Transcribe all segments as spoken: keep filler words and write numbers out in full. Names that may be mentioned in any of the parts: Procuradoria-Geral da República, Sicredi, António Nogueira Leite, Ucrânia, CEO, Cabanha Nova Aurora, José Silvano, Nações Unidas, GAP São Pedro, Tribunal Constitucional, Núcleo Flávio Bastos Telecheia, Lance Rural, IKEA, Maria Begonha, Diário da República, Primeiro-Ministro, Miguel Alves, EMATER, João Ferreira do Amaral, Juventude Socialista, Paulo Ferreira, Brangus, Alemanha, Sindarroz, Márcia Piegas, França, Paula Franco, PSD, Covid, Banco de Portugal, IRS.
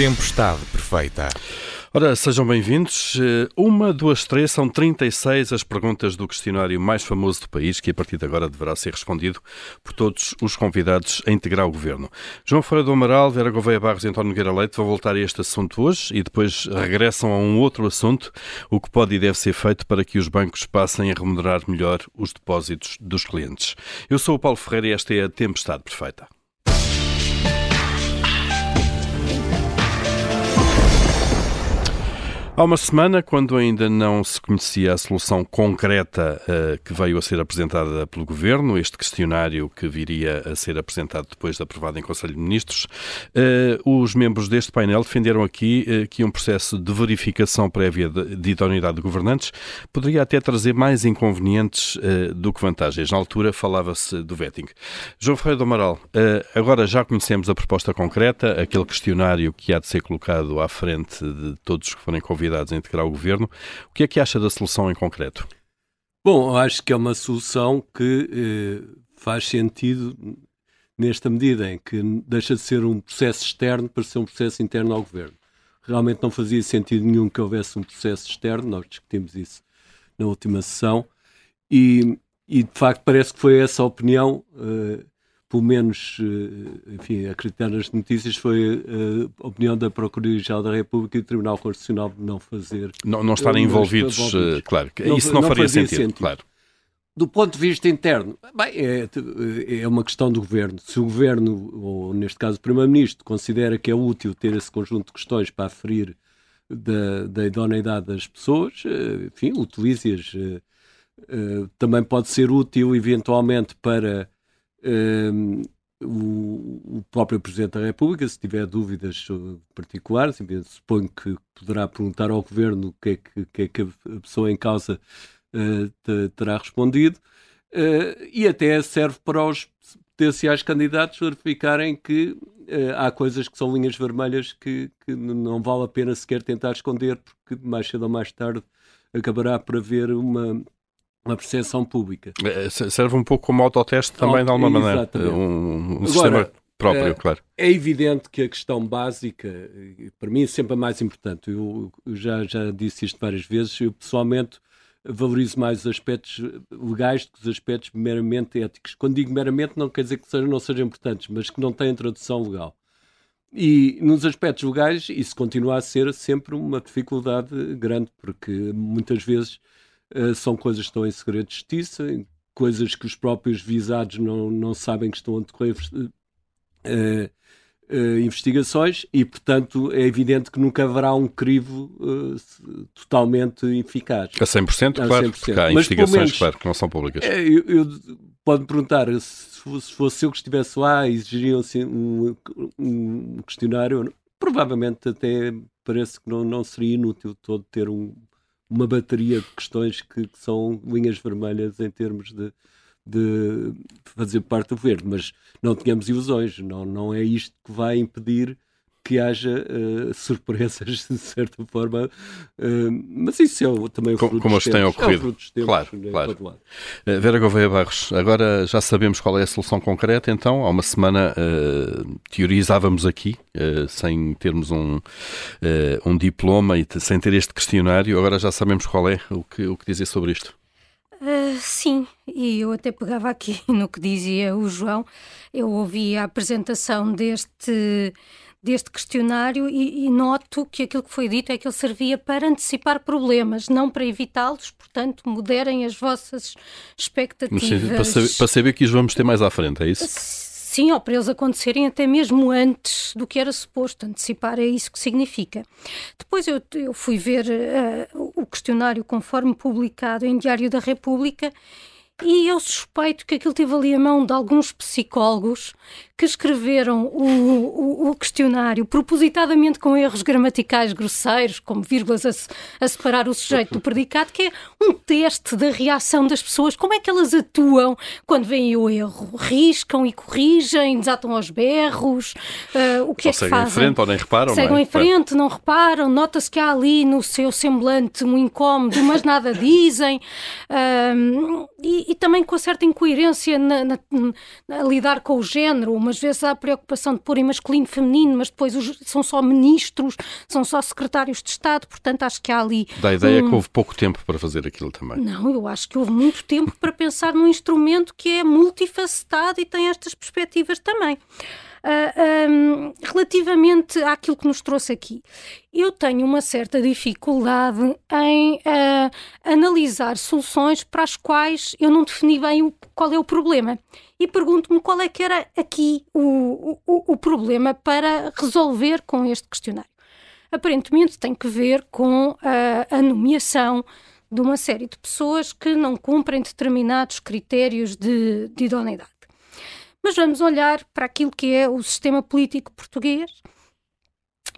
Tempestade perfeita. Ora, sejam bem-vindos. Uma, duas, três, são trinta e seis as perguntas do questionário mais famoso do país, que a partir de agora deverá ser respondido por todos os convidados a integrar o Governo. João Ferreira do Amaral, Vera Gouveia Barros e António Nogueira Leite vão voltar a este assunto hoje e depois regressam a um outro assunto, o que pode e deve ser feito para que os bancos passem a remunerar melhor os depósitos dos clientes. Eu sou o Paulo Ferreira e esta é a Tempestade Perfeita. Há uma semana, quando ainda não se conhecia a solução concreta uh, que veio a ser apresentada pelo Governo, este questionário que viria a ser apresentado depois de aprovado em Conselho de Ministros, uh, os membros deste painel defenderam aqui uh, que um processo de verificação prévia de, de idoneidade de governantes poderia até trazer mais inconvenientes uh, do que vantagens. Na altura falava-se do vetting. João Ferreira do Amaral, uh, agora já conhecemos a proposta concreta, aquele questionário que há de ser colocado à frente de todos que forem convidados a integrar o Governo. O que é que acha da solução em concreto? Bom, acho que é uma solução que eh, faz sentido nesta medida em que deixa de ser um processo externo para ser um processo interno ao Governo. Realmente não fazia sentido nenhum que houvesse um processo externo, nós discutimos isso na última sessão e, e de facto parece que foi essa a opinião, eh, pelo menos, eh, enfim, acreditar nas notícias, foi eh, a opinião da Procuradoria-Geral da República e do Tribunal Constitucional de não fazer... Não, não estarem envolvidos, envolvidos, claro. Não, isso não, não faria sentido, sentido, claro. Do ponto de vista interno, bem, é, é uma questão do Governo. Se o Governo, ou neste caso o Primeiro-Ministro, considera que é útil ter esse conjunto de questões para aferir da, da idoneidade das pessoas, enfim, utilize-as. Também pode ser útil, eventualmente, para... Um, o, o próprio Presidente da República, se tiver dúvidas particulares, suponho que poderá perguntar ao Governo o que é que, que, é que a pessoa em causa uh, terá respondido uh, e até serve para os potenciais candidatos verificarem que uh, há coisas que são linhas vermelhas que, que não vale a pena sequer tentar esconder, porque mais cedo ou mais tarde acabará por haver uma... uma percepção pública. Serve um pouco como autoteste também, de alguma maneira. Um, um sistema Agora, próprio, é, claro. É evidente que a questão básica, para mim, é sempre a mais importante. Eu, eu já, já disse isto várias vezes. Eu, pessoalmente, valorizo mais os aspectos legais do que os aspectos meramente éticos. Quando digo meramente, não quer dizer que sejam, não sejam importantes, mas que não têm tradução legal. E nos aspectos legais, isso continua a ser sempre uma dificuldade grande, porque muitas vezes... Uh, são coisas que estão em segredo de justiça, coisas que os próprios visados não, não sabem que estão a decorrer uh, uh, investigações e, portanto, é evidente que nunca haverá um crivo uh, totalmente eficaz. A cem por cento, a cem por cento, claro, cem por cento. Porque há mas, investigações, menos, claro, que não são públicas. Eu, eu, pode-me perguntar, se, se fosse eu que estivesse lá, exigiriam assim, um, um questionário, provavelmente até parece que não, não seria inútil todo ter um uma bateria de questões que, que são linhas vermelhas em termos de, de fazer parte do governo, mas não tenhamos ilusões, não, não é isto que vai impedir que haja uh, surpresas, de certa forma, uh, mas isso é também o fruto como, como dos tempos. Como as têm ocorrido, é claro. Tempos, claro. Né, uh, Vera Gouveia Barros, agora já sabemos qual é a solução concreta, então, há uma semana uh, teorizávamos aqui, uh, sem termos um, uh, um diploma e t- sem ter este questionário, agora já sabemos qual é, o que, o que dizer sobre isto. Uh, sim, e eu até pegava aqui no que dizia o João, eu ouvi a apresentação deste... deste questionário e, e noto que aquilo que foi dito é que ele servia para antecipar problemas, não para evitá-los, portanto, moderem as vossas expectativas. Sim, para, saber, para saber que os vamos ter mais à frente, é isso? Sim, ou para eles acontecerem até mesmo antes do que era suposto, antecipar é isso que significa. Depois eu, eu fui ver uh, o questionário conforme publicado em Diário da República. E eu suspeito que aquilo teve ali a mão de alguns psicólogos que escreveram o, o, o questionário propositadamente com erros gramaticais grosseiros, como vírgulas a, a separar o sujeito do predicado, que é um teste da reação das pessoas. Como é que elas atuam quando veem o erro? Riscam e corrigem, desatam aos berros, uh, o que ou é que fazem? Seguem em frente ou nem reparam? Seguem não é? em frente, não reparam, nota-se que há ali no seu semblante um incómodo, mas nada dizem. Uh, e e também com a certa incoerência na, na, na, a lidar com o género. Umas vezes há a preocupação de pôr em masculino, feminino, mas depois os, são só ministros, são só secretários de Estado, portanto acho que há ali... Dá a ideia um... que houve pouco tempo para fazer aquilo também. Não, eu acho que houve muito tempo para pensar num instrumento que é multifacetado e tem estas perspectivas também. Uh, um, relativamente àquilo que nos trouxe aqui, eu tenho uma certa dificuldade em uh, analisar soluções para as quais eu não defini bem o, qual é o problema. E pergunto-me qual é que era aqui o, o, o problema para resolver com este questionário. Aparentemente tem que ver com uh, a nomeação de uma série de pessoas que não cumprem determinados critérios de, de idoneidade. Mas vamos olhar para aquilo que é o sistema político português.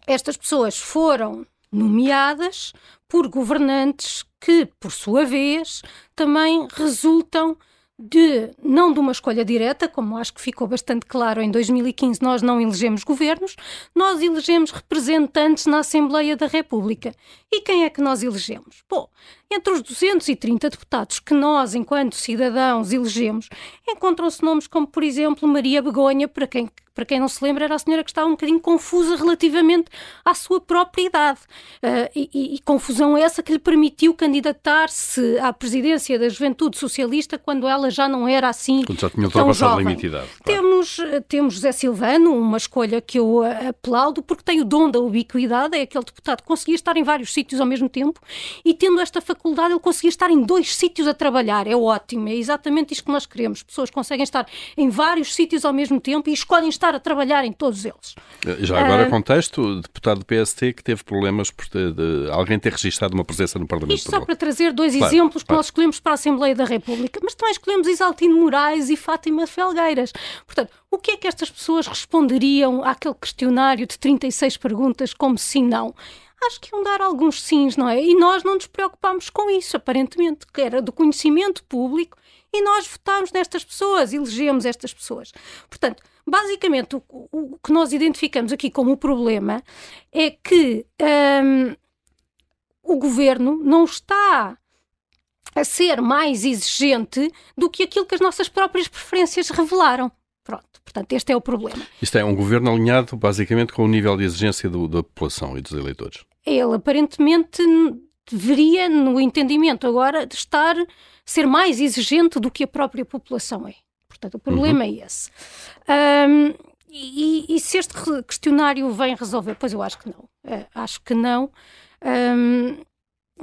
Estas pessoas foram nomeadas por governantes que, por sua vez, também resultam de, não de uma escolha direta, como acho que ficou bastante claro em dois mil e quinze, nós não elegemos governos, nós elegemos representantes na Assembleia da República. E quem é que nós elegemos? Bom, entre os duzentos e trinta deputados que nós, enquanto cidadãos, elegemos, encontram-se nomes como, por exemplo, Maria Begonha, para quem, para quem não se lembra, era a senhora que estava um bocadinho confusa relativamente à sua própria idade. Uh, e, e, e confusão essa que lhe permitiu candidatar-se à presidência da Juventude Socialista quando ela já não era assim quando já tinha tão jovem. Limite de idade, claro. Temos, temos José Silvano, uma escolha que eu aplaudo, porque tem o dom da ubiquidade, é aquele deputado que conseguia estar em vários sítios ao mesmo tempo e tendo esta faculdade ele conseguia estar em dois sítios a trabalhar, é ótimo, é exatamente isto que nós queremos, pessoas conseguem estar em vários sítios ao mesmo tempo e escolhem estar a trabalhar em todos eles. Já agora ah, contexto, deputado do P S D que teve problemas por ter, de, alguém ter registrado uma presença no Parlamento. Isto só para trazer dois claro, exemplos que claro. nós escolhemos para a Assembleia da República, mas também escolhemos Isaltino Morais e Fátima Felgueiras. Portanto, o que é que estas pessoas responderiam àquele questionário de trinta e seis perguntas como se não? Acho que iam dar alguns sims, não é? E nós não nos preocupámos com isso, aparentemente, que era do conhecimento público e nós votámos nestas pessoas, elegemos estas pessoas. Portanto, basicamente, o, o que nós identificamos aqui como o problema é que hum, o governo não está a ser mais exigente do que aquilo que as nossas próprias preferências revelaram. Pronto, portanto, este é o problema. Isto é um governo alinhado, basicamente, com o nível de exigência do, da população e dos eleitores. Ele, aparentemente, deveria, no entendimento agora, de estar, ser mais exigente do que a própria população é. Portanto, o problema uhum. é esse. Um, e, e se este questionário vem resolver? Pois eu acho que não. Uh, acho que não. Um,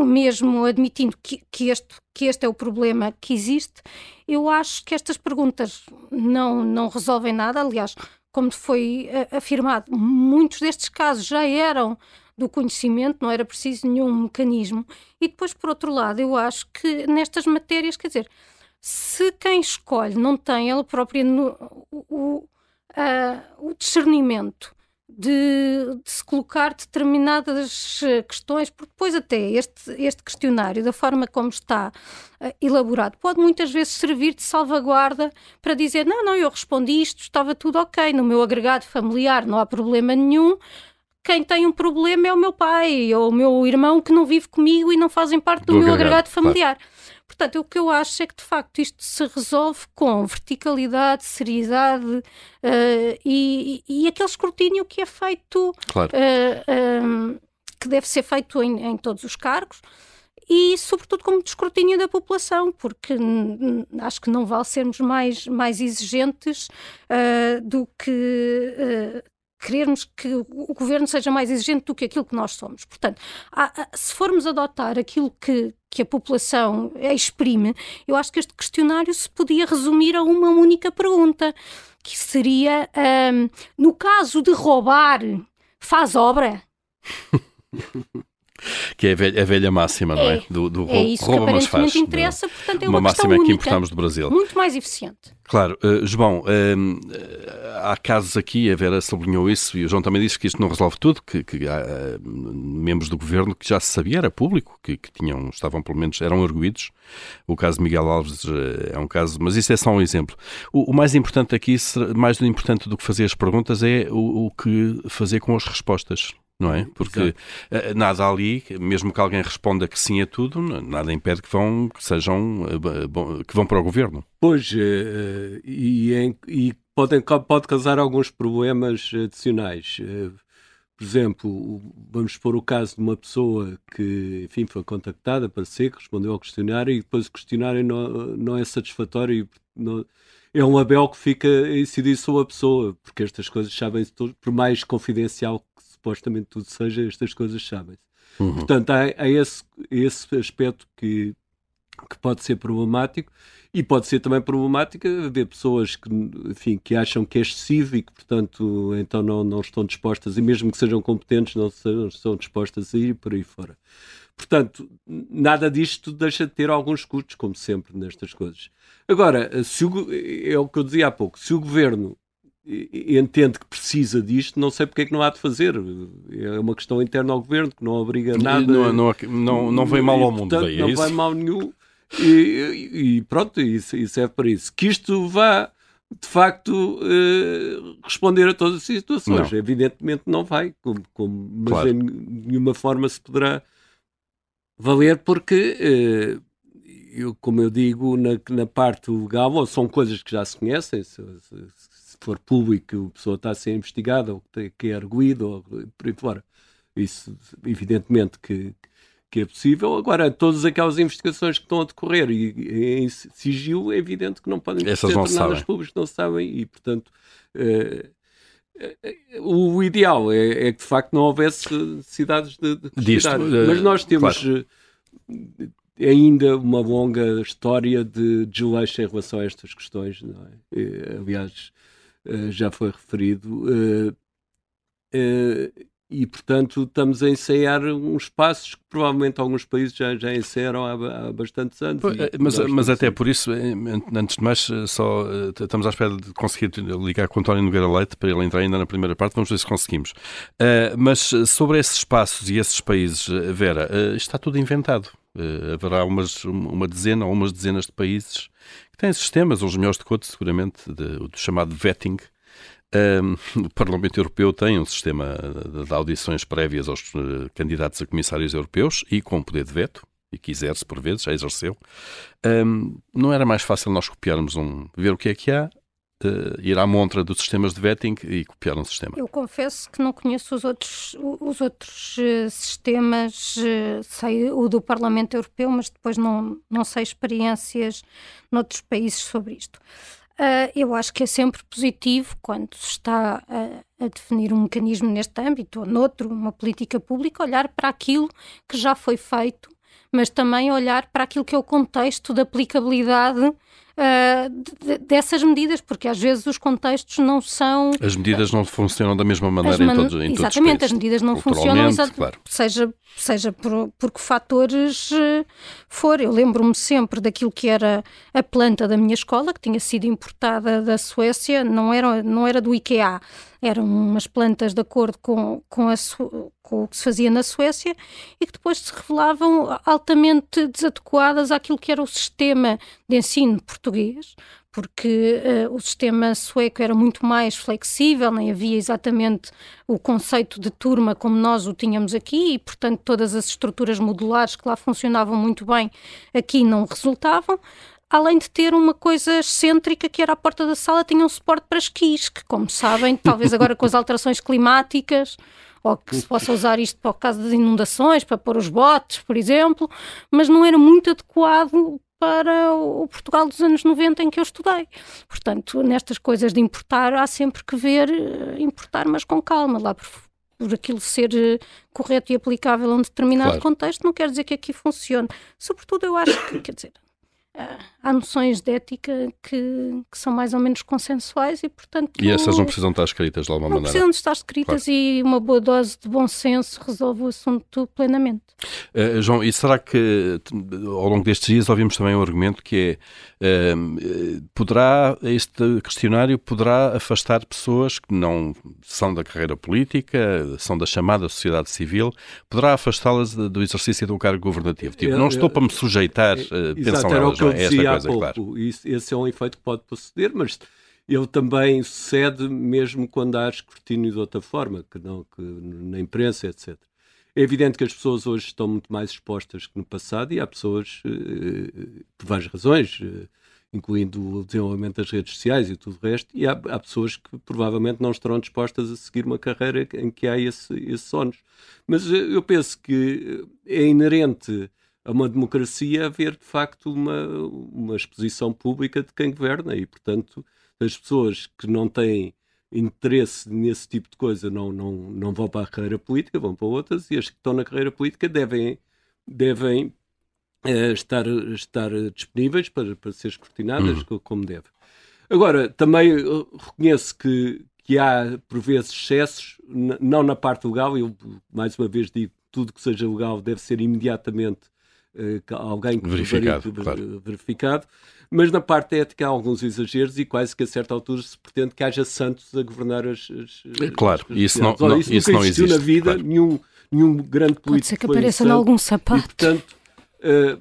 Mesmo admitindo que, que, este, que este é o problema que existe, eu acho que estas perguntas não, não resolvem nada. Aliás, como foi afirmado, muitos destes casos já eram do conhecimento, não era preciso nenhum mecanismo. E depois, por outro lado, eu acho que nestas matérias, quer dizer, se quem escolhe não tem ele próprio o, o, a, o discernimento De, de se colocar determinadas questões, porque depois até este, este questionário, da forma como está uh, elaborado, pode muitas vezes servir de salvaguarda para dizer, não, não, eu respondi isto, estava tudo ok, no meu agregado familiar não há problema nenhum, quem tem um problema é o meu pai ou o meu irmão que não vive comigo e não fazem parte do, do meu agregado, agregado familiar. Claro. Portanto, o que eu acho é que, de facto, isto se resolve com verticalidade, seriedade uh, e, e, e aquele escrutínio que é feito, claro. uh, um, que deve ser feito em, em todos os cargos e, sobretudo, como de escrutínio da população, porque n- n- acho que não vale sermos mais, mais exigentes uh, do que... Uh, querermos que o governo seja mais exigente do que aquilo que nós somos. Portanto, se formos adotar aquilo que, que a população exprime, eu acho que este questionário se podia resumir a uma única pergunta, que seria, um, no caso de roubar, faz obra? Que é a velha, a velha máxima, não é? É, do, do é isso rouba, que aparentemente interessa, do, portanto é uma, uma máxima única, que importamos do Brasil. Muito mais eficiente. Claro. Uh, João, uh, há casos aqui, a Vera sublinhou isso, e o João também disse que isto não resolve tudo, que, que há uh, membros do governo que já se sabia, era público, que, que tinham, estavam pelo menos, eram arguídos. O caso de Miguel Alves uh, é um caso, mas isso é só um exemplo. O, o mais importante aqui, mais importante do que fazer as perguntas, é o, o que fazer com as respostas. não é? Porque Exato. nada ali, mesmo que alguém responda que sim a tudo, nada impede que vão, que sejam, que vão para o governo. Pois, e, e podem, pode causar alguns problemas adicionais. Por exemplo, vamos pôr o caso de uma pessoa que, enfim, foi contactada, apareceu, respondeu ao questionário e depois o questionário não, não é satisfatório e não, é um label que fica a incidir sobre a pessoa, porque estas coisas sabem-se, por mais confidencial que supostamente tudo seja, estas coisas sabem-se. Uhum. Portanto, há, há esse, esse aspecto que, que pode ser problemático e pode ser também problemático haver pessoas que, enfim, que acham que é excessivo e que, portanto, então não, não estão dispostas, e mesmo que sejam competentes, não, sejam, não estão dispostas a ir por aí fora. Portanto, nada disto deixa de ter alguns custos, como sempre, nestas coisas. Agora, se o, é o que eu dizia há pouco, se o governo entende que precisa disto, não sei porque é que não há de fazer. É uma questão interna ao governo, que não obriga nada. Não, não, não, não vem mal ao mundo, portanto, daí, é não isso? Não vem mal nenhum. E, e pronto, isso, isso é para isso. Que isto vá, de facto, eh, responder a todas as situações. Não. Evidentemente não vai, como, como, mas claro. De nenhuma forma se poderá valer, porque, eh, eu, como eu digo, na, na parte legal, ou são coisas que já se conhecem, se, se, se for público, a pessoa está a ser investigada, ou que é arguído, ou por aí fora. Isso, evidentemente, que... que é possível. Agora, todas aquelas investigações que estão a decorrer e em sigilo, é evidente que não podem ser tornadas públicas, não sabem, e, portanto, uh, uh, uh, o ideal é, é que, de facto, não houvesse necessidades de, de Disto, uh, mas nós temos claro. ainda uma longa história de desleixo em relação a estas questões, não é? Uh, aliás, uh, já foi referido. Uh, uh, E, portanto, estamos a ensaiar uns passos que provavelmente alguns países já, já ensaiaram há, há bastantes anos. Pois, e, mas mas até por isso, antes de mais, só estamos à espera de conseguir ligar com António Nogueira Leite para ele entrar ainda na primeira parte. Vamos ver se conseguimos. Uh, mas sobre esses passos e esses países, Vera, uh, está tudo inventado. Uh, haverá umas, uma dezena ou umas dezenas de países que têm sistemas, uns melhores de que outros, seguramente, de, do chamado vetting. Um, o Parlamento Europeu tem um sistema de audições prévias aos candidatos a comissários europeus e com poder de veto, e que exerce por vezes, já exerceu. Um, não era mais fácil nós copiarmos um, ver o que é que há, uh, ir à montra dos sistemas de vetting e copiar um sistema? Eu confesso que não conheço os outros, os outros uh, sistemas, uh, sei o do Parlamento Europeu, mas depois não, não sei experiências noutros países sobre isto. Uh, eu acho que é sempre positivo quando se está a, a definir um mecanismo neste âmbito ou noutro, uma política pública, olhar para aquilo que já foi feito, mas também olhar para aquilo que é o contexto da aplicabilidade uh, de, dessas medidas, porque às vezes os contextos não são... As medidas não funcionam da mesma maneira manu... em todos, em todos os países. Exatamente, as medidas não funcionam, claro. seja, seja por, por que fatores uh, for. Eu lembro-me sempre daquilo que era a planta da minha escola, que tinha sido importada da Suécia, não era, não era do IKEA, eram umas plantas de acordo com, com, a, com o que se fazia na Suécia e que depois se revelavam altamente desadequadas àquilo que era o sistema de ensino português, porque uh, o sistema sueco era muito mais flexível, nem havia exatamente o conceito de turma como nós o tínhamos aqui e, portanto, todas as estruturas modulares que lá funcionavam muito bem aqui não resultavam. Além de ter uma coisa excêntrica que era à porta da sala, tinha um suporte para esquis, que, como sabem, talvez agora com as alterações climáticas, ou que se possa usar isto para o caso das inundações, para pôr os botes, por exemplo, mas não era muito adequado para o Portugal dos anos noventa em que eu estudei. Portanto, nestas coisas de importar, há sempre que ver, importar, mas com calma, lá por favor. Por aquilo ser correto e aplicável a um determinado claro. contexto, não quer dizer que aqui funcione. Sobretudo, eu acho que, quer dizer... Há noções de ética que, que são mais ou menos consensuais e, portanto... E essas não precisam estar escritas de alguma maneira. Não precisam de estar escritas claro. e uma boa dose de bom senso resolve o assunto plenamente. Uh, João, e será que ao longo destes dias ouvimos também um argumento que é uh, poderá, este questionário poderá afastar pessoas que não são da carreira política, são da chamada sociedade civil, poderá afastá-las do exercício do cargo governativo? Tipo, não estou para me sujeitar, uh, pensam elas. Eu dizia há pouco, claro. Esse é um efeito que pode proceder, mas ele também cede mesmo quando há escrutínio de outra forma, que não, que na imprensa, etcétera. É evidente que as pessoas hoje estão muito mais expostas que no passado e há pessoas, eh, por várias razões, eh, incluindo o desenvolvimento das redes sociais e tudo o resto, e há, há pessoas que provavelmente não estarão dispostas a seguir uma carreira em que há esse, esses ónus. Mas eu penso que é inerente a uma democracia haver, de facto, uma, uma exposição pública de quem governa e, portanto, as pessoas que não têm interesse nesse tipo de coisa não, não, não vão para a carreira política, vão para outras, e as que estão na carreira política devem... devem Uh, estar, estar disponíveis para, para ser escrutinadas uhum. como deve. Agora, também reconheço que, que há, por vezes, excessos, n- não na parte legal, eu mais uma vez digo, tudo que seja legal deve ser imediatamente uh, alguém que verificado, ver, claro. verificado, mas na parte ética há alguns exageros e quase que a certa altura se pretende que haja santos a governar as... as é, claro, as, isso, as, não, as, não, isso, isso não existe. na vida, claro. nenhum, nenhum grande político... Pode ser que apareça em algum sapato. E, portanto, Uh,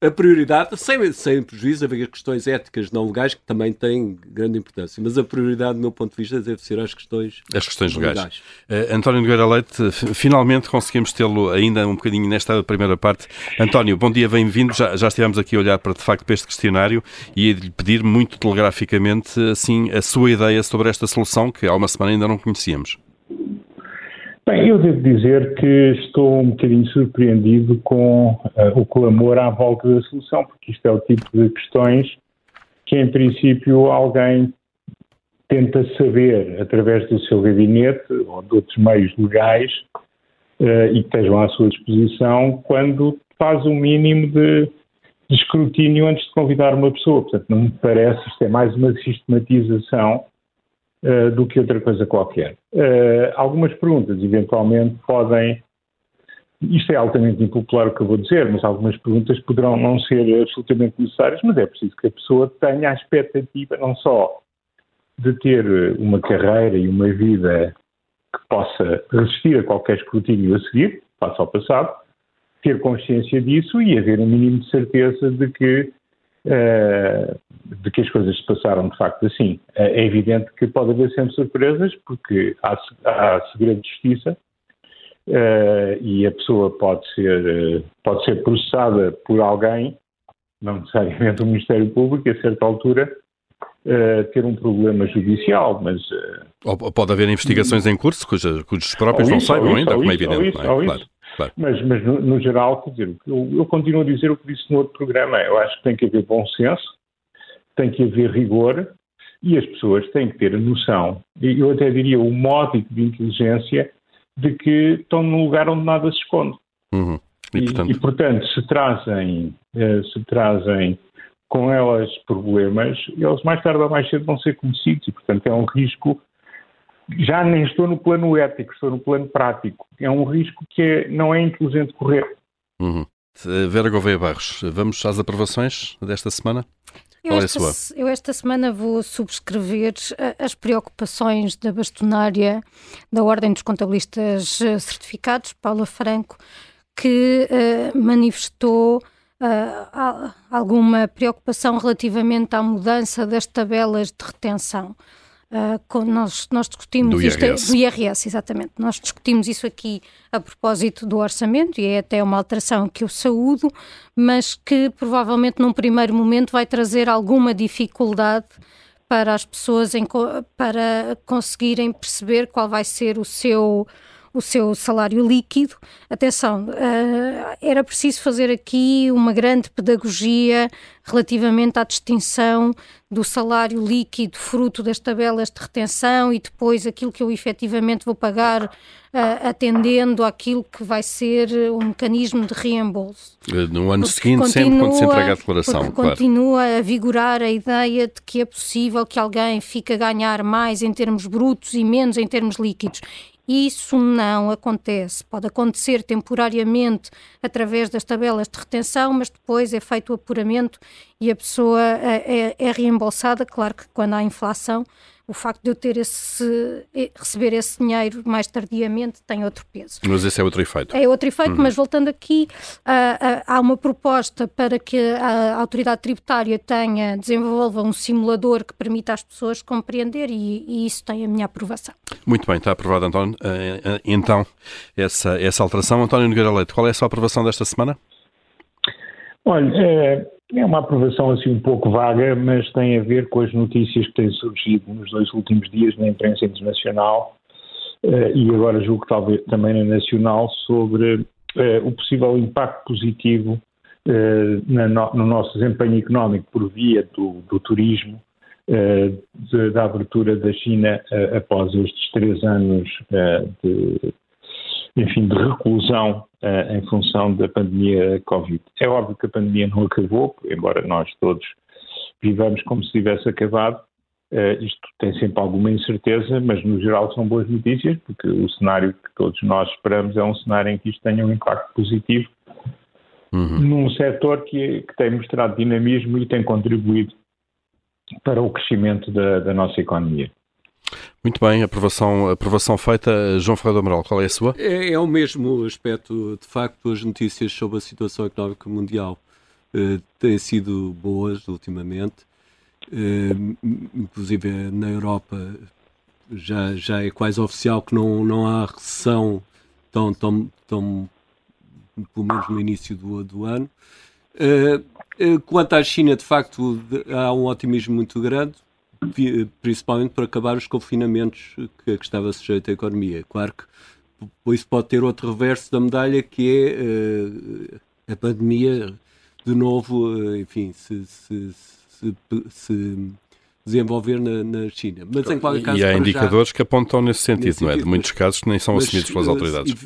a prioridade, sem, sem prejuízo, haver questões éticas não legais que também têm grande importância, mas a prioridade, do meu ponto de vista, deve ser as questões, as questões legais. legais. Uh, António Nogueira Leite, finalmente conseguimos tê-lo ainda um bocadinho nesta primeira parte. António, bom dia, bem-vindo. Já, já estivemos aqui a olhar para, de facto, para este questionário e lhe pedir muito telegraficamente assim, a sua ideia sobre esta solução que há uma semana ainda não conhecíamos. Bem, eu devo dizer que estou um bocadinho surpreendido com uh, o clamor à volta da solução, porque isto é o tipo de questões que, em princípio, alguém tenta saber através do seu gabinete ou de outros meios legais uh, e que estejam à sua disposição quando faz o um mínimo de, de escrutínio antes de convidar uma pessoa. Portanto, não me parece, isto é mais uma sistematização Uh, do que outra coisa qualquer. Uh, algumas perguntas, eventualmente, podem... Isto é altamente impopular o que eu vou dizer, mas algumas perguntas poderão não ser absolutamente necessárias, mas é preciso que a pessoa tenha a expectativa não só de ter uma carreira e uma vida que possa resistir a qualquer escrutínio a seguir, face ao passado, ter consciência disso e haver um mínimo de certeza de que Uh, de que as coisas se passaram de facto assim. Uh, é evidente que pode haver sempre surpresas, porque há, há segredo de justiça uh, e a pessoa pode ser, uh, pode ser processada por alguém, não necessariamente o Ministério Público, a certa altura, uh, ter um problema judicial, mas... Uh, ou pode haver investigações em curso, cuja, cujos próprios não saibam ainda, como é evidente. Claro. Mas, mas no, no geral, quer dizer, eu, eu continuo a dizer o que disse no outro programa, eu acho que tem que haver bom senso, tem que haver rigor e as pessoas têm que ter a noção, e eu até diria o módico de inteligência, de que estão num lugar onde nada se esconde. Uhum. E, portanto... E, e portanto, se trazem, uh, se trazem com elas problemas, eles mais tarde ou mais cedo vão ser conhecidos e portanto é um risco. Já nem estou no plano ético, estou no plano prático. É um risco que é, não é inteligente correr. Uhum. Vera Gouveia Barros, vamos às aprovações desta semana? Eu, Qual esta, é a sua? eu esta semana vou subscrever as preocupações da bastonária da Ordem dos Contabilistas Certificados, Paula Franco, que uh, manifestou uh, alguma preocupação relativamente à mudança das tabelas de retenção. Uh, com, nós, nós discutimos do I R S. Isto, do I R S, exatamente. Nós discutimos isso aqui a propósito do orçamento e é até uma alteração que eu saúdo, mas que provavelmente num primeiro momento vai trazer alguma dificuldade para as pessoas em, para conseguirem perceber qual vai ser o seu, o seu salário líquido. Atenção, uh, era preciso fazer aqui uma grande pedagogia relativamente à distinção do salário líquido fruto das tabelas de retenção e depois aquilo que eu efetivamente vou pagar uh, atendendo àquilo que vai ser um mecanismo de reembolso. No ano porque seguinte, continua, sempre quando se entrega a declaração. Claro. Continua a vigorar a ideia de que é possível que alguém fique a ganhar mais em termos brutos e menos em termos líquidos. Isso não acontece. Pode acontecer temporariamente através das tabelas de retenção, mas depois é feito o apuramento e a pessoa é, é reembolsada. Claro que quando há inflação, o facto de eu ter esse, receber esse dinheiro mais tardiamente tem outro peso. Mas esse é outro efeito. É outro efeito, uhum. Mas voltando aqui, uh, uh, há uma proposta para que a autoridade tributária tenha, desenvolva um simulador que permita às pessoas compreender e, e isso tem a minha aprovação. Muito bem, está aprovado, António. Uh, então, essa, essa alteração. António Nogueira Leite, qual é a sua aprovação desta semana? Olha, é, é uma aprovação assim um pouco vaga, mas tem a ver com as notícias que têm surgido nos dois últimos dias na imprensa internacional uh, e agora julgo que talvez também na nacional sobre uh, o possível impacto positivo uh, na no, no nosso desempenho económico por via do, do turismo uh, de, da abertura da China uh, após estes três anos uh, de... enfim, de reclusão uh, em função da pandemia Covid. É óbvio que a pandemia não acabou, embora nós todos vivamos como se tivesse acabado, uh, isto tem sempre alguma incerteza, mas no geral são boas notícias, porque o cenário que todos nós esperamos é um cenário em que isto tenha um impacto positivo, uhum, num setor que, que tem mostrado dinamismo e tem contribuído para o crescimento da, da nossa economia. Muito bem, aprovação, aprovação feita. João Ferreira do Amaral, qual é a sua? É, é o mesmo aspecto, de facto, as notícias sobre a situação económica mundial eh, têm sido boas ultimamente, eh, inclusive na Europa já, já é quase oficial que não, não há recessão tão, tão, tão, pelo menos no início do, do ano. Eh, quanto à China, de facto, há um otimismo muito grande, principalmente para acabar os confinamentos que, que estava sujeito à economia. Claro que isso pode ter outro reverso da medalha, que é uh, a pandemia, de novo, uh, enfim, se, se, se, se desenvolver na, na China. Mas, em qualquer caso, e há indicadores já, que apontam nesse sentido, nesse não é? Sentido, de muitos mas, casos que nem são mas, assumidos pelas autoridades.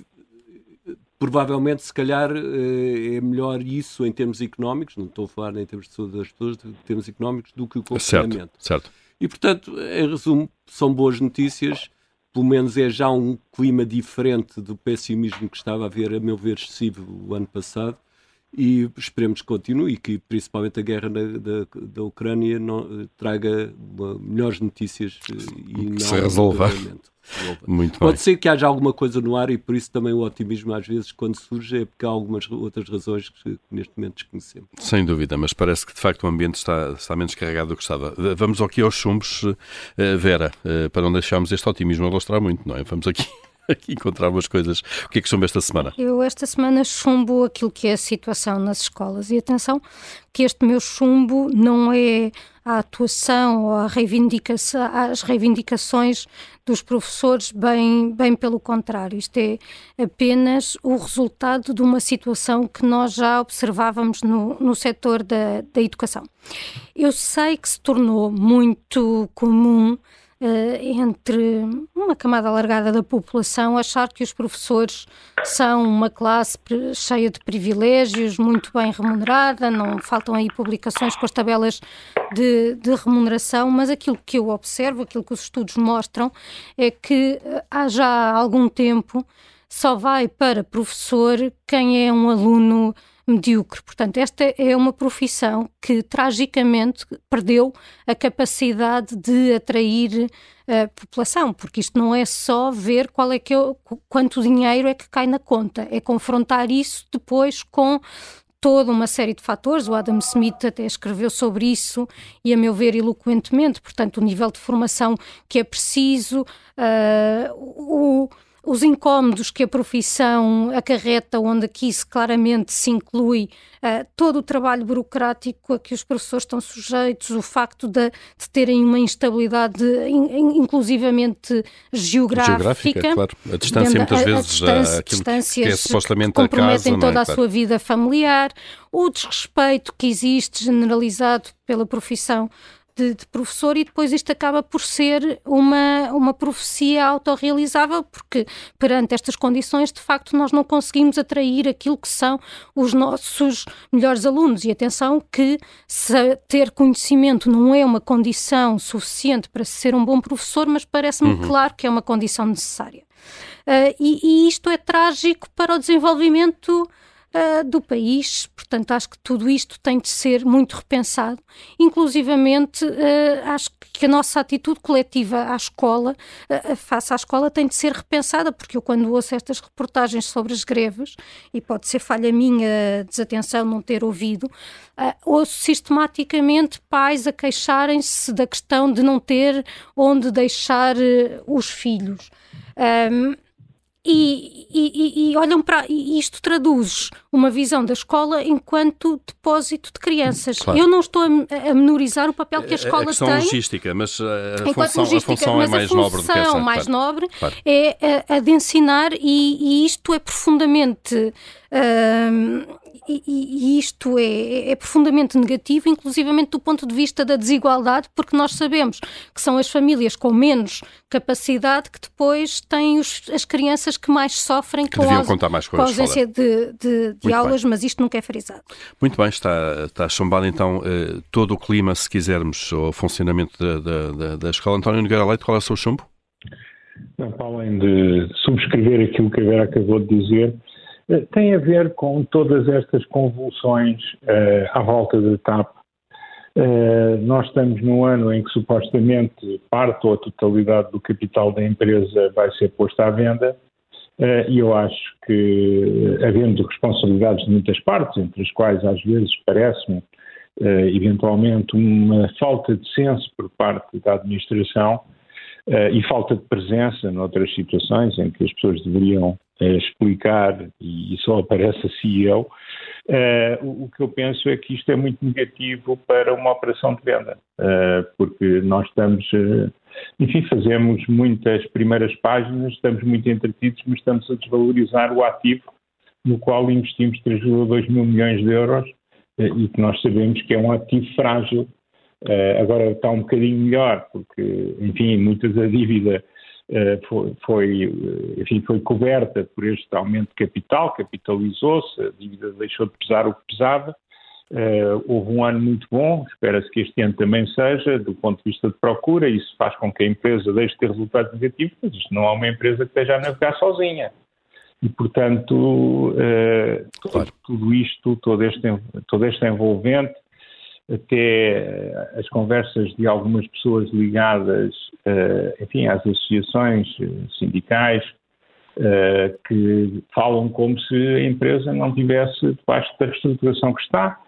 E, provavelmente, se calhar, é melhor isso em termos económicos, não estou a falar em termos de saúde das pessoas, em termos económicos, do que o confinamento. Certo, certo. E, portanto, em resumo, são boas notícias, pelo menos é já um clima diferente do pessimismo que estava a haver, a meu ver, excessivo o ano passado, e esperemos que continue e que, principalmente, a guerra da, da, da Ucrânia não, traga uma, melhores notícias e não... Se resolva. Muito Pode bem. ser que haja alguma coisa no ar e por isso também o otimismo às vezes quando surge é porque há algumas outras razões que neste momento desconhecemos. Sem dúvida, mas parece que de facto o ambiente está, está menos carregado do que estava. Vamos aqui aos chumbos, Vera, para não deixarmos este otimismo a lastrar muito, não é? Vamos aqui, aqui encontrar umas coisas. O que é que chumbo esta semana? Eu esta semana chumbo aquilo que é a situação nas escolas e atenção que este meu chumbo não é a atuação ou a reivindicação, as reivindicações dos professores, bem, bem pelo contrário. Isto é apenas o resultado de uma situação que nós já observávamos no, no setor da, da educação. Eu sei que se tornou muito comum Uh, entre uma camada alargada da população, achar que os professores são uma classe cheia de privilégios, muito bem remunerada, não faltam aí publicações com as tabelas de, de remuneração, mas aquilo que eu observo, aquilo que os estudos mostram, é que há já algum tempo só vai para professor quem é um aluno medíocre. Portanto, esta é uma profissão que tragicamente perdeu a capacidade de atrair a população, porque isto não é só ver qual é que eu, quanto dinheiro é que cai na conta, é confrontar isso depois com toda uma série de fatores. O Adam Smith até escreveu sobre isso e, a meu ver, eloquentemente. Portanto, o nível de formação que é preciso, uh, o... os incómodos que a profissão acarreta, onde aqui se claramente se inclui uh, todo o trabalho burocrático a que os professores estão sujeitos, o facto de, de terem uma instabilidade in, inclusivamente geográfica. Geográfica, claro. A distância, muitas a, vezes, a distância, distâncias que é supostamente que comprometem a casa, toda é? a claro. sua vida familiar, o desrespeito que existe generalizado pela profissão De, de professor, e depois isto acaba por ser uma, uma profecia autorrealizável, porque perante estas condições, de facto, nós não conseguimos atrair aquilo que são os nossos melhores alunos. E atenção que se ter conhecimento não é uma condição suficiente para ser um bom professor, mas parece-me uhum. claro que é uma condição necessária. Uh, e, e isto é trágico para o desenvolvimento uh, do país. Portanto, acho que tudo isto tem de ser muito repensado. Inclusivamente, uh, acho que a nossa atitude coletiva à escola, uh, face à escola, tem de ser repensada, porque eu, quando ouço estas reportagens sobre as greves, e pode ser falha minha, desatenção, não ter ouvido, uh, ouço sistematicamente pais a queixarem-se da questão de não ter onde deixar uh, os filhos. Um, E, e, e, olham para, e isto traduz uma visão da escola enquanto depósito de crianças. Claro. Eu não estou a, a menorizar o papel que a escola a tem. É logística, mas a função, logística, a função mas é mais nobre. A função nobre do que essa, mais claro. nobre claro. é a, a de ensinar, e, e isto é profundamente... Um, E, e isto é, é profundamente negativo, inclusivamente do ponto de vista da desigualdade, porque nós sabemos que são as famílias com menos capacidade que depois têm os, as crianças que mais sofrem que com, a, contar mais com a ausência de, de, de aulas, bem. Mas isto nunca é frisado. Muito bem, está, está chumbado então eh, todo o clima, se quisermos, ao funcionamento da, da, da, da escola. António Nogueira Leite, qual é o seu chumbo? Não, para além de subscrever aquilo que a Vera acabou de dizer, tem a ver com todas estas convulsões uh, à volta da TAP. Uh, nós estamos num ano em que supostamente parte ou a totalidade do capital da empresa vai ser posta à venda, uh, e eu acho que, havendo responsabilidades de muitas partes, entre as quais às vezes parece-me uh, eventualmente uma falta de senso por parte da administração uh, e falta de presença noutras situações em que as pessoas deveriam explicar, e só aparece a C E O, uh, o que eu penso é que isto é muito negativo para uma operação de venda, uh, porque nós estamos, uh, enfim, fazemos muitas primeiras páginas, estamos muito entretidos, mas estamos a desvalorizar o ativo no qual investimos três vírgula dois mil milhões de euros uh, e que nós sabemos que é um ativo frágil. Uh, agora está um bocadinho melhor, porque, enfim, muitas a dívida Foi, foi, enfim, foi coberta por este aumento de capital, capitalizou-se, a dívida deixou de pesar o que pesava, uh, houve um ano muito bom, espera-se que este ano também seja, do ponto de vista de procura, isso faz com que a empresa deixe de ter resultados negativos, mas isto não é uma empresa que esteja a navegar sozinha. E, portanto, uh, claro. tudo, tudo isto, todo este, todo este envolvente, até as conversas de algumas pessoas ligadas, enfim, às associações sindicais, que falam como se a empresa não estivesse debaixo da reestruturação que está.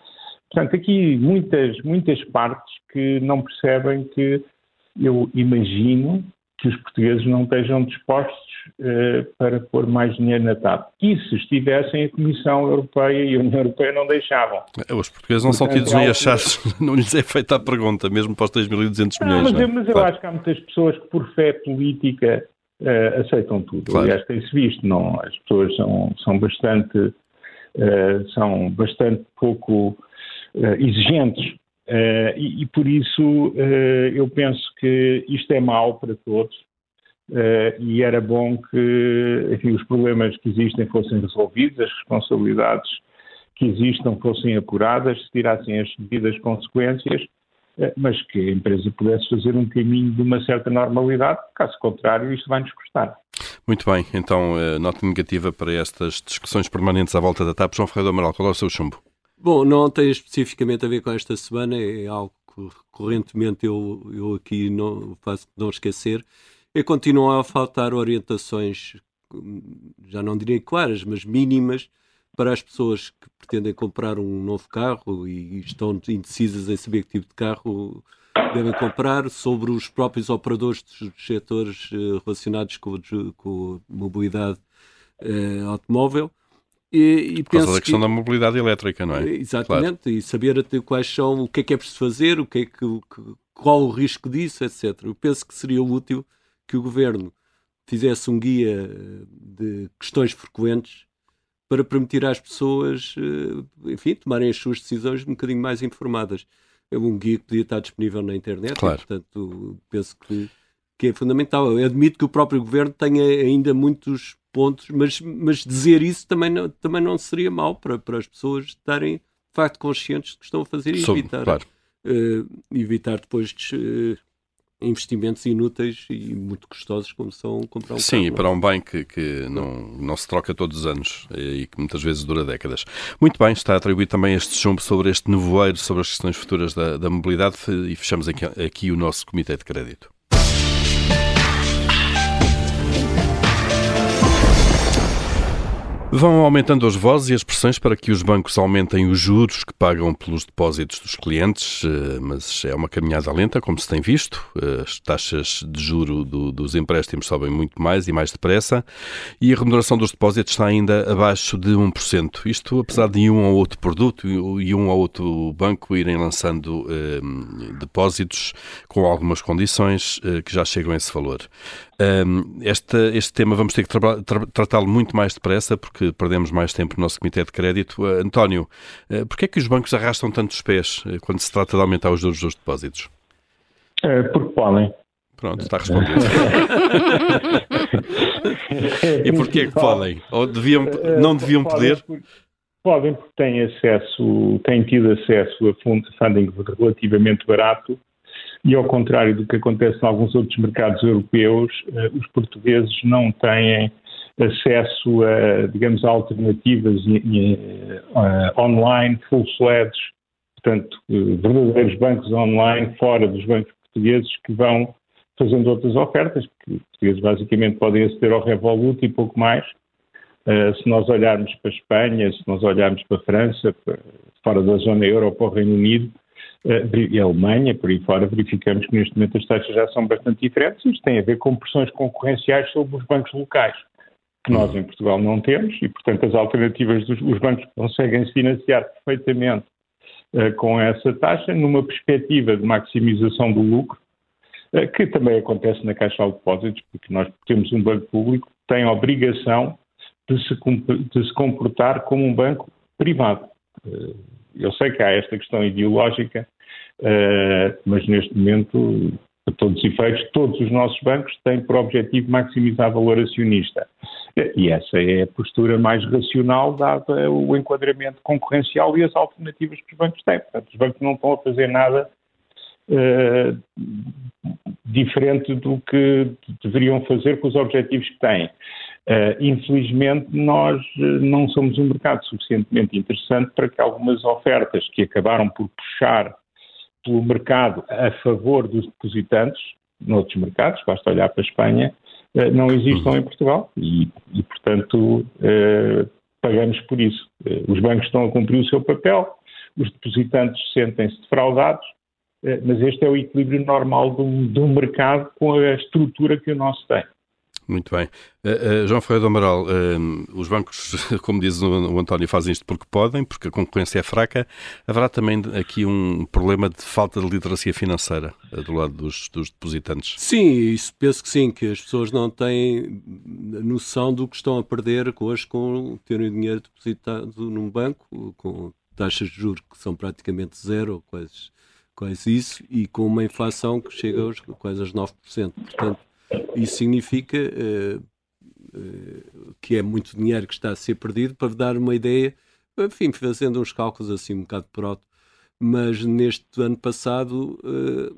Portanto, aqui muitas, muitas partes que não percebem que eu imagino que os portugueses não estejam dispostos para pôr mais dinheiro na TAP. E se estivessem, a Comissão Europeia e a União Europeia não deixavam. Os portugueses não Portanto, são tidos nem achados, não lhes é feita a pergunta, mesmo para os três mil e duzentos milhões. Mas, mas eu claro. acho que há muitas pessoas que por fé política uh, aceitam tudo. Claro. Aliás, tem-se visto, não? As pessoas são, são, bastante, uh, são bastante pouco uh, exigentes. Uh, e, e por isso uh, eu penso que isto é mau para todos, uh, e era bom que, enfim, os problemas que existem fossem resolvidos, as responsabilidades que existam fossem apuradas, se tirassem as devidas consequências, uh, mas que a empresa pudesse fazer um caminho de uma certa normalidade, caso contrário isto vai nos custar. Muito bem, então uh, nota negativa para estas discussões permanentes à volta da TAP. João Ferreira do Amaral, qual é o seu chumbo? Bom, não tem especificamente a ver com esta semana, é algo que recorrentemente eu, eu aqui não faço não esquecer, é continuar a faltar orientações, já não direi claras, mas mínimas, para as pessoas que pretendem comprar um novo carro e estão indecisas em saber que tipo de carro devem comprar, sobre os próprios operadores dos setores relacionados com, com a mobilidade eh, automóvel. E, e por causa da questão que, da mobilidade elétrica, não é? Exatamente, claro. E saber até quais são, o que é que é preciso fazer, o que é que, o, qual o risco disso, etcétera. Eu penso que seria útil que o Governo fizesse um guia de questões frequentes para permitir às pessoas, enfim, tomarem as suas decisões um bocadinho mais informadas. É um guia que podia estar disponível na internet, claro. E, portanto, penso que, que é fundamental. Eu admito que o próprio Governo tenha ainda muitos pontos, mas, mas dizer isso também não, também não seria mau para, para as pessoas estarem, de facto, conscientes de que estão a fazer e evitar, claro. uh, evitar depois, uh, investimentos inúteis e muito custosos, como são comprar um Sim, carro. Sim, e para um bem que, que não, não se troca todos os anos e que muitas vezes dura décadas. Muito bem, está atribuído também este chumbo sobre este nevoeiro, sobre as questões futuras da, da mobilidade, e fechamos aqui, aqui o nosso Comitê de Crédito. Vão aumentando as vozes e as pressões para que os bancos aumentem os juros que pagam pelos depósitos dos clientes, mas é uma caminhada lenta, como se tem visto. As taxas de juro do, dos empréstimos sobem muito mais e mais depressa, e a remuneração dos depósitos está ainda abaixo de um por cento. Isto apesar de um ou outro produto e um ou outro banco irem lançando eh, depósitos com algumas condições eh, que já chegam a esse valor. Um, este, este tema vamos ter que tra- tra- tratá-lo muito mais depressa, porque perdemos mais tempo no nosso Comitê de Crédito. Uh, António, uh, porquê é que os bancos arrastam tantos pés uh, quando se trata de aumentar os juros dos depósitos? É, porque podem. Pronto, está respondido. E porquê é que podem? Ou deviam, não deviam poder? Podem porque têm acesso, têm tido acesso a fundo de funding relativamente barato. E ao contrário do que acontece em alguns outros mercados europeus, eh, os portugueses não têm acesso a, digamos, a alternativas e, e, uh, online, full-fledged, portanto, eh, verdadeiros bancos online fora dos bancos portugueses que vão fazendo outras ofertas, porque os portugueses basicamente podem aceder ao Revolut e pouco mais. Uh, se nós olharmos para a Espanha, se nós olharmos para a França, para, fora da zona euro ou para o Reino Unido, e a Alemanha, por aí fora, verificamos que neste momento as taxas já são bastante diferentes. Isto tem a ver com pressões concorrenciais sobre os bancos locais, que nós em Portugal não temos, e portanto as alternativas dos os bancos conseguem se financiar perfeitamente uh, com essa taxa, numa perspectiva de maximização do lucro, uh, que também acontece na Caixa de Depósitos, porque nós temos um banco público que tem a obrigação de se, de se comportar como um banco privado. Uh, eu sei que há esta questão ideológica, Uh, mas neste momento, a todos os efeitos, todos os nossos bancos têm por objetivo maximizar valor acionista. E essa é a postura mais racional, dada o enquadramento concorrencial e as alternativas que os bancos têm. Portanto, os bancos não estão a fazer nada uh, diferente do que deveriam fazer com os objetivos que têm. Uh, infelizmente, nós não somos um mercado suficientemente interessante para que algumas ofertas que acabaram por puxar pelo mercado a favor dos depositantes, noutros mercados, basta olhar para a Espanha, não existam em Portugal e, e portanto, eh, pagamos por isso. Os bancos estão a cumprir o seu papel, os depositantes sentem-se defraudados, eh, mas este é o equilíbrio normal de um, de um mercado com a estrutura que o nosso tem. Muito bem. Uh, uh, João Ferreira do Amaral, uh, os bancos, como diz o, o António, fazem isto porque podem, porque a concorrência é fraca. Haverá também aqui um problema de falta de literacia financeira uh, do lado dos, dos depositantes? Sim, isso penso que sim, que as pessoas não têm noção do que estão a perder hoje com terem o dinheiro depositado num banco, com taxas de juros que são praticamente zero, quase, quase isso, e com uma inflação que chega aos, quase aos nove por cento. Portanto, isso significa uh, uh, que é muito dinheiro que está a ser perdido. Para dar uma ideia, enfim, fazendo uns cálculos assim um bocado pronto, mas neste ano passado uh,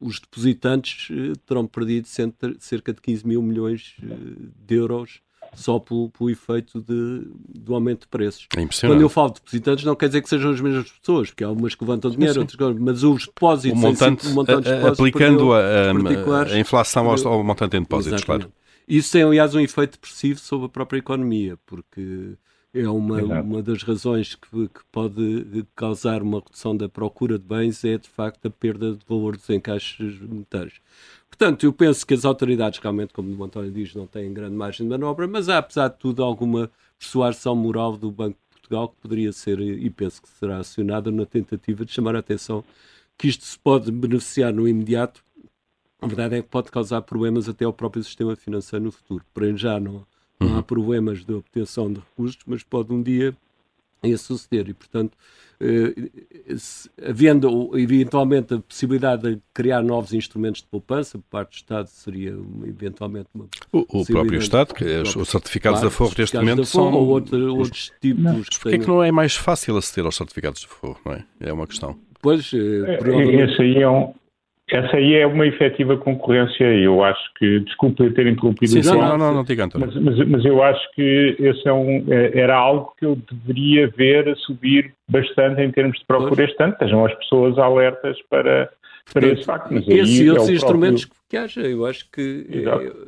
os depositantes uh, terão perdido cento, cerca de quinze mil milhões uh, de euros só pelo, pelo efeito de, do aumento de preços. É impressionante. Quando eu falo de depositantes, não quer dizer que sejam as mesmas pessoas, porque há umas que levantam dinheiro, sim, sim, outras, mas os depósitos, o montante, si, o montante a, a, aplicando a, a inflação ao, ao montante em depósitos, exatamente. Claro. Isso tem, aliás, um efeito depressivo sobre a própria economia, porque é uma, uma das razões que, que pode causar uma redução da procura de bens, é de facto a perda de valor dos encaixes monetários. Portanto, eu penso que as autoridades realmente, como o António diz, não têm grande margem de manobra, mas há, apesar de tudo, alguma persuasão moral do Banco de Portugal que poderia ser, e penso que será acionada, na tentativa de chamar a atenção que isto se pode beneficiar no imediato. A verdade é que pode causar problemas até ao próprio sistema financeiro no futuro. Porém, já não, não há problemas de obtenção de recursos, mas pode um dia a suceder e, portanto, eh, se, havendo eventualmente a possibilidade de criar novos instrumentos de poupança, por parte do Estado seria eventualmente uma O, o próprio Estado, que é, os certificados de aforro neste momento são... Ou outro, os, outros tipos... Não. Que Porquê têm... que não é mais fácil aceder aos certificados de aforro, não é? É uma questão. Pois... Eh, é, provavelmente... Esse aí é um... Essa aí é uma efetiva concorrência. Eu acho que, desculpe ter interrompido. Sim, não, não, não, não diga, António. Mas, mas, mas eu acho que esse é um, era algo que eu deveria ver a subir bastante em termos de procura este ano. Estejam as pessoas alertas para, para esse facto. Mas esse e outros é instrumentos próprio... que haja. Eu acho que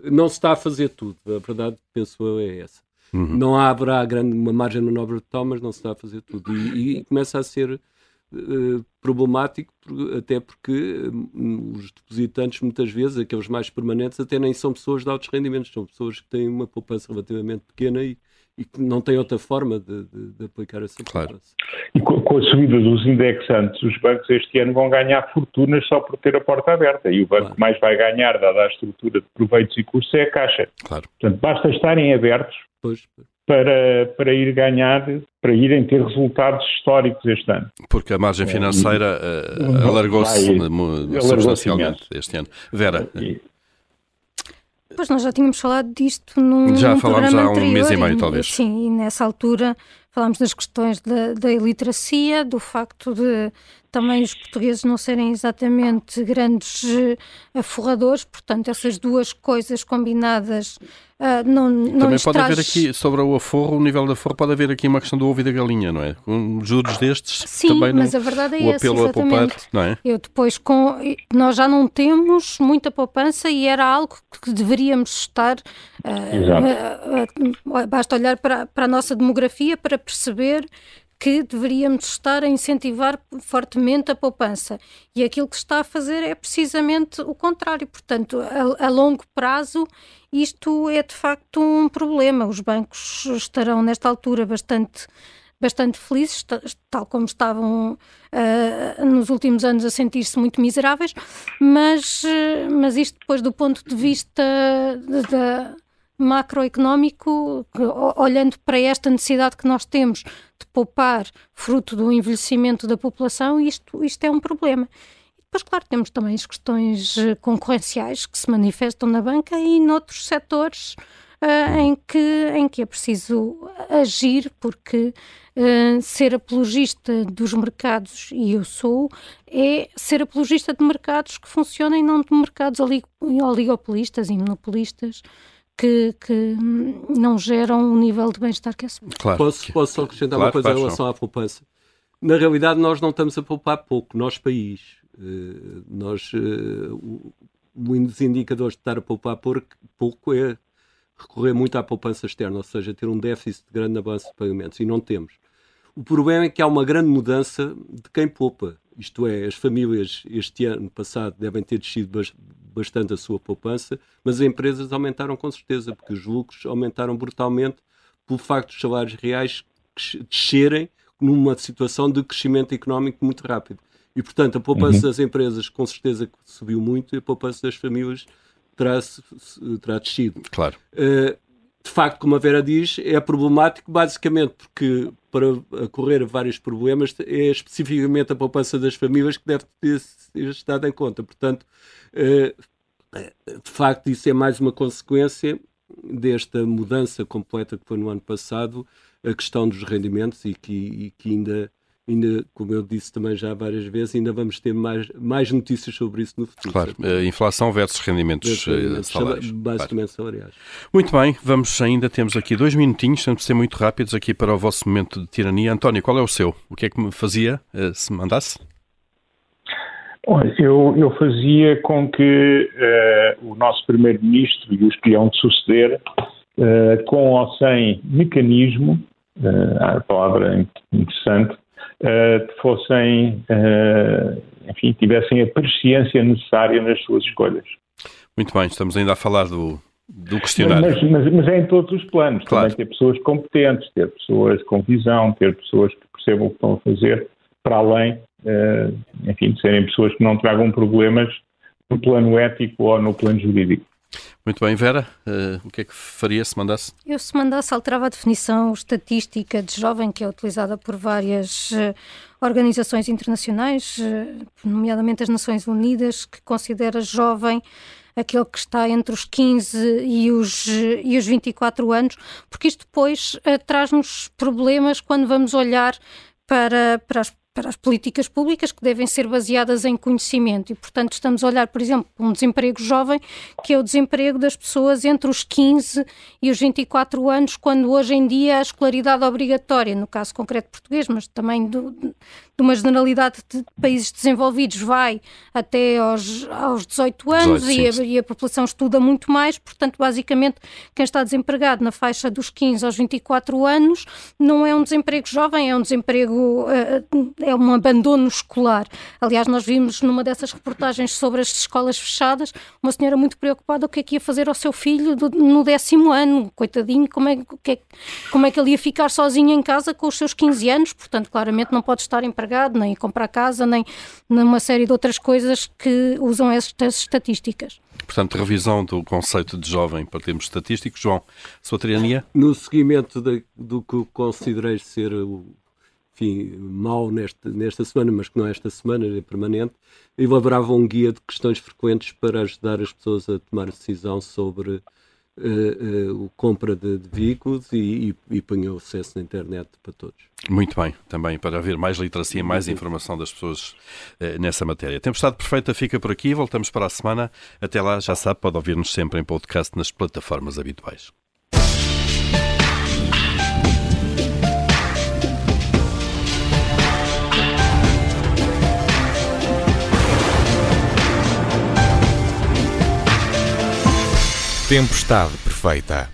é, não se está a fazer tudo. A verdade, penso eu, é essa. Uhum. Não haverá grande, uma margem de manobra total, mas não se está a fazer tudo. E, e começa a ser... problemático, até porque os depositantes, muitas vezes, aqueles mais permanentes, até nem são pessoas de altos rendimentos, são pessoas que têm uma poupança relativamente pequena e, e que não têm outra forma de, de, de aplicar essa poupança. Claro. E com, com a subida dos indexantes, os bancos este ano vão ganhar fortunas só por ter a porta aberta, e o banco claro. que mais vai ganhar, dada a estrutura de proveitos e custos, é a caixa. Claro. Portanto, basta estarem abertos pois. Para, para ir ganhar, para irem ter resultados históricos este ano. Porque a margem financeira é, uh, alargou-se vai, substancialmente alargou-se este ano. Vera? E... Pois, nós já tínhamos falado disto num Já num falámos há um anterior, mês e meio, e, talvez. Sim, e nessa altura falámos das questões da, da iliteracia, do facto de também os portugueses não serem exatamente grandes aforradores, portanto, essas duas coisas combinadas... Uh, não, não Também pode traz... haver aqui, sobre o aforro, o nível de aforro, pode haver aqui uma questão do ovo e da galinha, não é? Com juros destes, sim, também mas não, a verdade é o apelo essa, a poupar, não é? Eu depois, com... nós já não temos muita poupança e era algo que deveríamos estar, uh, uh, uh, basta olhar para, para a nossa demografia para perceber que deveríamos estar a incentivar fortemente a poupança. E aquilo que está a fazer é precisamente o contrário. Portanto, a, a longo prazo, isto é de facto um problema. Os bancos estarão, nesta altura, bastante, bastante felizes, tal como estavam uh, nos últimos anos a sentir-se muito miseráveis, mas, uh, mas isto depois do ponto de vista da... macroeconómico, olhando para esta necessidade que nós temos de poupar fruto do envelhecimento da população, isto, isto é um problema. E depois, claro, temos também as questões concorrenciais que se manifestam na banca e noutros setores uh, em, que, em que é preciso agir, porque uh, ser apologista dos mercados, e eu sou, é ser apologista de mercados que funcionam e não de mercados oligopolistas e monopolistas, Que, que não geram um nível de bem-estar que é suposto. Claro. Posso, posso só acrescentar claro, uma coisa em relação não. à poupança? Na realidade, nós não estamos a poupar pouco, nós país. Uh, nós, uh, um dos indicadores de estar a poupar pouco é recorrer muito à poupança externa, ou seja, ter um déficit de grande avanço de pagamentos, e não temos. O problema é que há uma grande mudança de quem poupa, isto é, as famílias este ano passado devem ter descido bastante a sua poupança, mas as empresas aumentaram com certeza, porque os lucros aumentaram brutalmente pelo facto dos salários reais descerem numa situação de crescimento económico muito rápido. E, portanto, a poupança uhum. das empresas com certeza subiu muito e a poupança das famílias terá, terá descido. Claro. Uh, de facto, como a Vera diz, é problemático basicamente porque para ocorrer vários problemas é especificamente a poupança das famílias que deve ter estado em conta. Portanto, de facto, isso é mais uma consequência desta mudança completa que foi no ano passado, a questão dos rendimentos e que, e que ainda, ainda, como eu disse também já várias vezes, ainda vamos ter mais, mais notícias sobre isso no futuro. Claro, certo? Inflação versus rendimentos, rendimentos salariais. Basicamente claro. salariais. Muito bem, vamos ainda, temos aqui dois minutinhos, temos de ser muito rápidos aqui para o vosso momento de tirania. António, qual é o seu? O que é que me fazia se me mandasse? Olha, eu, eu fazia com que uh, o nosso Primeiro-Ministro e os que iam suceder, uh, com ou sem mecanismo, uh, a palavra interessante, Uh, fossem, uh, enfim, tivessem a presciência necessária nas suas escolhas. Muito bem, estamos ainda a falar do, do questionário. Mas, mas, mas é em todos os planos, claro. Também ter pessoas competentes, ter pessoas com visão, ter pessoas que percebam o que estão a fazer, para além, uh, enfim, de serem pessoas que não tragam problemas no plano ético ou no plano jurídico. Muito bem, Vera, uh, o que é que faria se mandasse? Eu se mandasse alterava a definição estatística de jovem, que é utilizada por várias uh, organizações internacionais, uh, nomeadamente as Nações Unidas, que considera jovem aquele que está entre os quinze e os, e os vinte e quatro anos, porque isto depois uh, traz-nos problemas quando vamos olhar para, para as para as políticas públicas que devem ser baseadas em conhecimento e, portanto, estamos a olhar, por exemplo, para um desemprego jovem, que é o desemprego das pessoas entre os quinze e os vinte e quatro anos, quando hoje em dia a escolaridade obrigatória, no caso concreto português, mas também do, de uma generalidade de países desenvolvidos, vai até aos, aos dezoito anos dezoito, e, a, e a população estuda muito mais, portanto, basicamente, quem está desempregado na faixa dos quinze aos vinte e quatro anos não é um desemprego jovem, é um desemprego... Uh, é um abandono escolar. Aliás, nós vimos numa dessas reportagens sobre as escolas fechadas, uma senhora muito preocupada o que é que ia fazer ao seu filho do, no décimo ano, coitadinho, como é que, como é que ele ia ficar sozinho em casa com os seus quinze anos, portanto, claramente não pode estar empregado, nem comprar casa, nem numa série de outras coisas que usam estas estatísticas. Portanto, revisão do conceito de jovem para termos estatísticos. João, sua tirania? No seguimento de, do que considerei ser o enfim, mau nesta, nesta semana, mas que não é esta semana, é permanente, elaborava um guia de questões frequentes para ajudar as pessoas a tomar decisão sobre uh, uh, compra de, de veículos e, e, e punha o acesso na internet para todos. Muito bem, também para haver mais literacia e mais informação das pessoas uh, nessa matéria. Tempestade Perfeita fica por aqui, voltamos para a semana. Até lá, já sabe, pode ouvir-nos sempre em podcast nas plataformas habituais. Tempestade Perfeita.